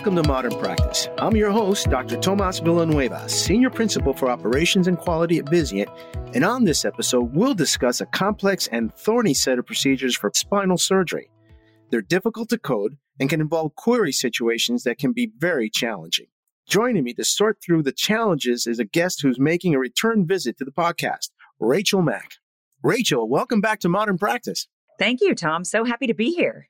Welcome to Modern Practice. I'm your host, Dr. Tomas Villanueva, Senior Principal for Operations and Quality at Vizient, and on this episode, we'll discuss a complex and thorny set of procedures for spinal surgery. They're difficult to code and can involve query situations that can be very challenging. Joining me to sort through the challenges is a guest who's making a return visit to the podcast, Rachel Mack. Rachel, welcome back to Modern Practice. Thank you, Tom. So happy to be here.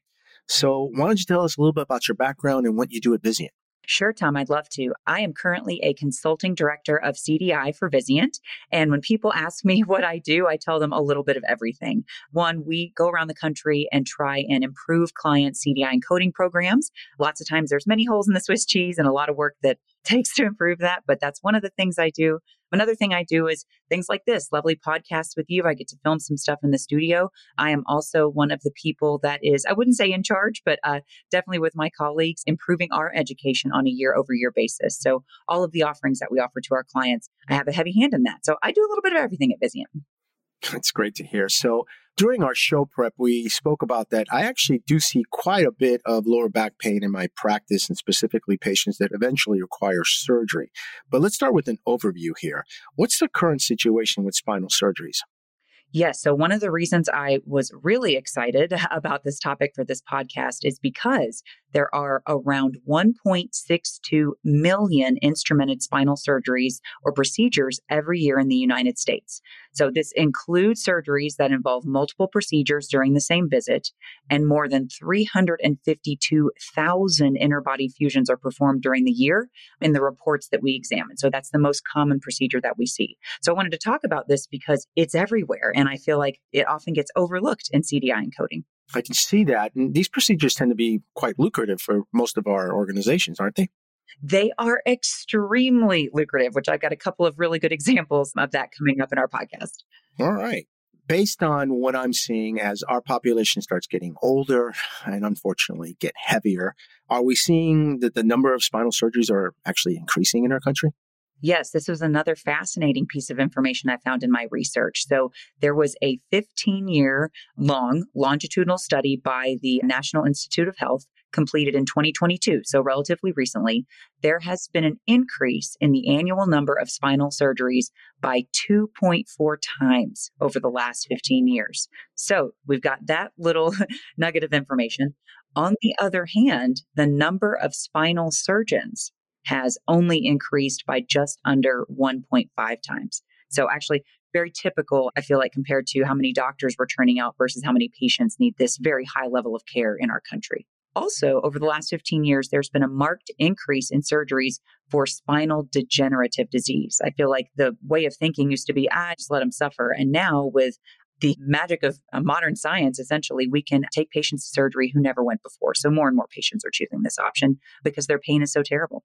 So why don't you tell us a little bit about your background and what you do at Vizient? Sure, Tom, I'd love to. I am currently a consulting director of CDI for Vizient. And when people ask me what I do, I tell them a little bit of everything. One, we go around the country and try and improve client CDI and coding programs. Lots of times there's many holes in the Swiss cheese and a lot of work that takes to improve that. But that's one of the things I do. Another thing I do is things like this, lovely podcast with you. I get to film some stuff in the studio. I am also one of the people that is, I wouldn't say in charge, but definitely with my colleagues, improving our education on a year-over-year basis. So all of the offerings that we offer to our clients, I have a heavy hand in that. So I do a little bit of everything at Vizient. That's great to hear. So during our show prep, we spoke about that. I actually do see quite a bit of lower back pain in my practice and specifically patients that eventually require surgery. But let's start with an overview here. What's the current situation with spinal surgeries? Yes. So one of the reasons I was really excited about this topic for this podcast is because there are around 1.62 million instrumented spinal surgeries or procedures every year in the United States. So this includes surgeries that involve multiple procedures during the same visit, and more than 352,000 interbody fusions are performed during the year in the reports that we examine. So that's the most common procedure that we see. So I wanted to talk about this because it's everywhere, and I feel like it often gets overlooked in CDI encoding. I can see that. And these procedures tend to be quite lucrative for most of our organizations, aren't they? They are extremely lucrative, which I've got a couple of really good examples of that coming up in our podcast. All right. Based on what I'm seeing as our population starts getting older and unfortunately get heavier, are we seeing that the number of spinal surgeries are actually increasing in our country? Yes, this was another fascinating piece of information I found in my research. So there was a 15-year long longitudinal study by the National Institute of Health completed in 2022, so relatively recently. There has been an increase in the annual number of spinal surgeries by 2.4 times over the last 15 years. So we've got that little nugget of information. On the other hand, the number of spinal surgeons has only increased by just under 1.5 times. So actually very typical, I feel like, compared to how many doctors we're turning out versus how many patients need this very high level of care in our country. Also, over the last 15 years, there's been a marked increase in surgeries for spinal degenerative disease. I feel like the way of thinking used to be, just let them suffer. And now with the magic of modern science, essentially, we can take patients to surgery who never went before. So more and more patients are choosing this option because their pain is so terrible.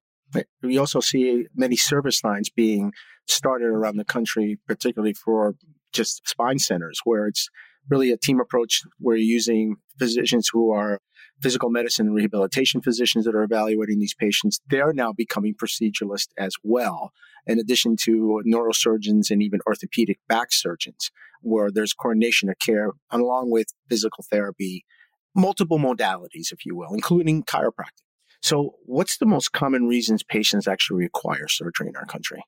We also see many service lines being started around the country, particularly for just spine centers, where it's really a team approach. We're using physicians who are physical medicine and rehabilitation physicians that are evaluating these patients. They're now becoming proceduralists as well, in addition to neurosurgeons and even orthopedic back surgeons, where there's coordination of care along with physical therapy, multiple modalities, if you will, including chiropractic. So what's the most common reasons patients actually require surgery in our country?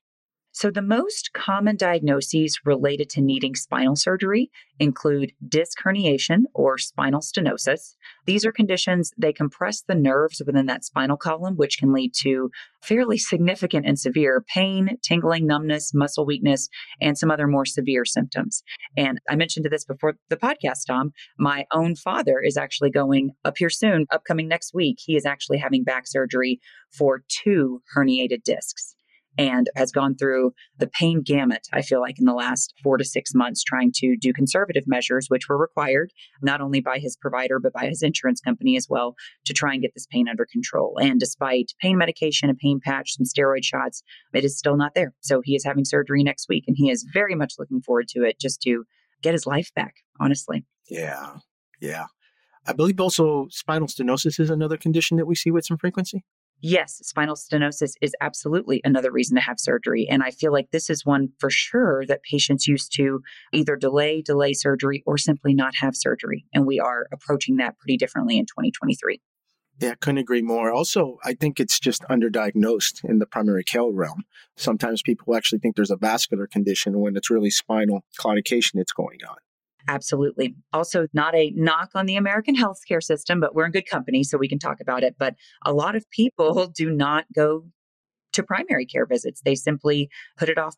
So the most common diagnoses related to needing spinal surgery include disc herniation or spinal stenosis. These are conditions, they compress the nerves within that spinal column, which can lead to fairly significant and severe pain, tingling, numbness, muscle weakness, and some other more severe symptoms. And I mentioned this before the podcast, Tom, my own father is actually going up here soon, upcoming next week. He is actually having back surgery for 2 herniated discs, and has gone through the pain gamut, I feel like, in the last 4 to 6 months, trying to do conservative measures, which were required, not only by his provider, but by his insurance company as well, to try and get this pain under control. And despite pain medication, a pain patch, some steroid shots, it is still not there. So he is having surgery next week, and he is very much looking forward to it just to get his life back, honestly. Yeah. I believe also spinal stenosis is another condition that we see with some frequency. Yes, spinal stenosis is absolutely another reason to have surgery. And I feel like this is one for sure that patients used to either delay surgery or simply not have surgery. And we are approaching that pretty differently in 2023. Yeah, I couldn't agree more. Also, I think it's just underdiagnosed in the primary care realm. Sometimes people actually think there's a vascular condition when it's really spinal claudication that's going on. Absolutely. Also, not a knock on the American healthcare system, but we're in good company, so we can talk about it. But a lot of people do not go to primary care visits. They simply put it off.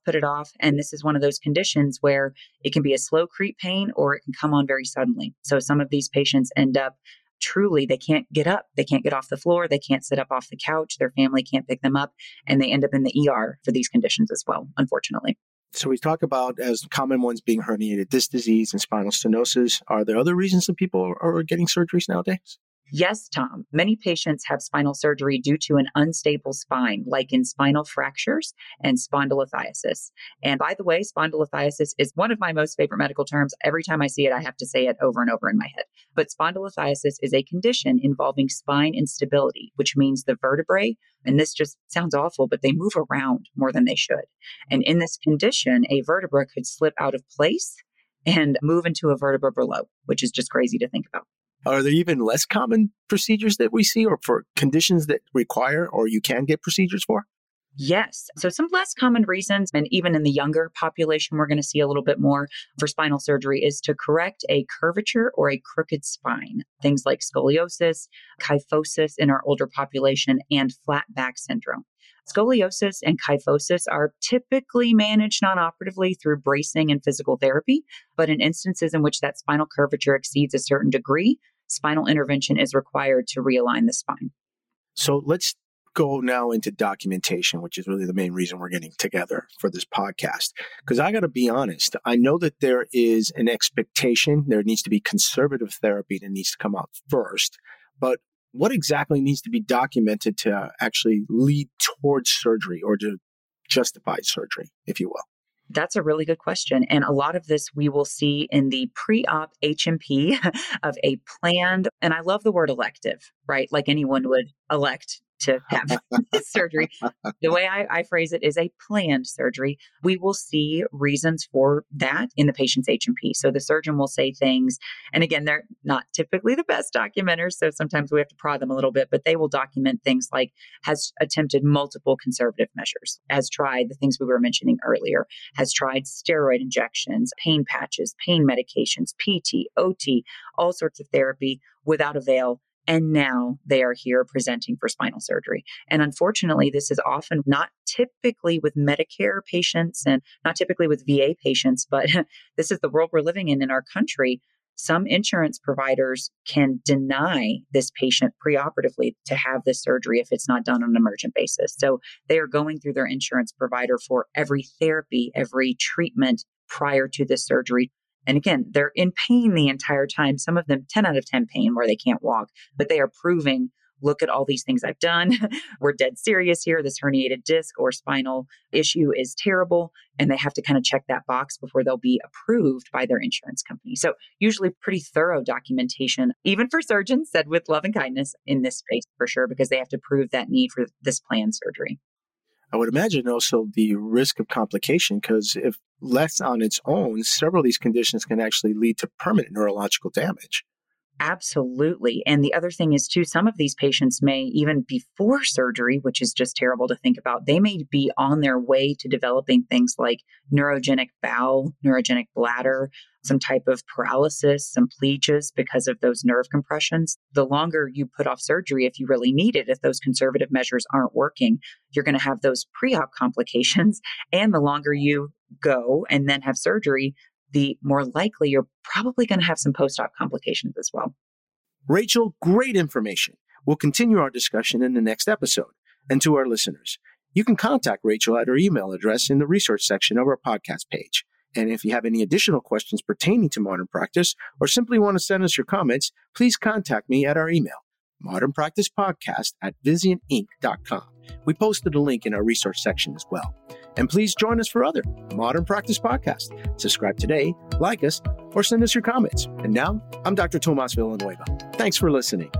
And this is one of those conditions where it can be a slow creep pain or it can come on very suddenly. So some of these patients end up truly, they can't get up. They can't get off the floor. They can't sit up off the couch. Their family can't pick them up. And they end up in the ER for these conditions as well, unfortunately. So we talk about as common ones being herniated disc disease and spinal stenosis. Are there other reasons that people are getting surgeries nowadays? Yes, Tom. Many patients have spinal surgery due to an unstable spine, like in spinal fractures and spondylolisthesis. And by the way, spondylolisthesis is one of my most favorite medical terms. Every time I see it, I have to say it over and over in my head. But spondylolisthesis is a condition involving spine instability, which means the vertebrae, and this just sounds awful, but they move around more than they should. And in this condition, a vertebra could slip out of place and move into a vertebra below, which is just crazy to think about. Are there even less common procedures that we see or for conditions that require or you can get procedures for? Yes. So some less common reasons, and even in the younger population, we're going to see a little bit more for spinal surgery is to correct a curvature or a crooked spine. Things like scoliosis, kyphosis in our older population, and flat back syndrome. Scoliosis and kyphosis are typically managed non-operatively through bracing and physical therapy, but in instances in which that spinal curvature exceeds a certain degree, spinal intervention is required to realign the spine. So let's go now into documentation, which is really the main reason we're getting together for this podcast. Because I got to be honest, I know that there is an expectation, there needs to be conservative therapy that needs to come out first, but what exactly needs to be documented to actually lead towards surgery or to justify surgery, if you will? That's a really good question. And a lot of this we will see in the pre-op HMP of a planned, and I love the word elective, right? Like anyone would elect to have surgery. The way I phrase it is a planned surgery. We will see reasons for that in the patient's HMP. So the surgeon will say things, and again, they're not typically the best documenters, so sometimes we have to prod them a little bit, but they will document things like has attempted multiple conservative measures, has tried the things we were mentioning earlier, has tried steroid injections, pain patches, pain medications, PT, OT, all sorts of therapy without avail. And now they are here presenting for spinal surgery. And unfortunately, this is often not typically with Medicare patients and not typically with VA patients, but this is the world we're living in our country. Some insurance providers can deny this patient preoperatively to have this surgery if it's not done on an emergent basis. So they are going through their insurance provider for every therapy, every treatment prior to this surgery. And again, they're in pain the entire time. Some of them 10 out of 10 pain where they can't walk, but they are proving, look at all these things I've done. We're dead serious here. This herniated disc or spinal issue is terrible. And they have to kind of check that box before they'll be approved by their insurance company. So usually pretty thorough documentation, even for surgeons, said with love and kindness in this space for sure, because they have to prove that need for this planned surgery. I would imagine also the risk of complication, because if left on its own, several of these conditions can actually lead to permanent neurological damage. Absolutely. And the other thing is, too, some of these patients may, even before surgery, which is just terrible to think about, they may be on their way to developing things like neurogenic bowel, neurogenic bladder, some type of paralysis, some plegias because of those nerve compressions. The longer you put off surgery, if you really need it, if those conservative measures aren't working, you're going to have those pre-op complications. And the longer you go and then have surgery, the more likely you're probably going to have some post-op complications as well. Rachel, great information. We'll continue our discussion in the next episode. And to our listeners, you can contact Rachel at her email address in the research section of our podcast page. And if you have any additional questions pertaining to modern practice or simply want to send us your comments, please contact me at our email, modernpracticepodcast@vizientinc.com. We posted a link in our research section as well. And please join us for other Modern Practice podcasts. Subscribe today, like us, or send us your comments. And now, I'm Dr. Tomas Villanueva. Thanks for listening.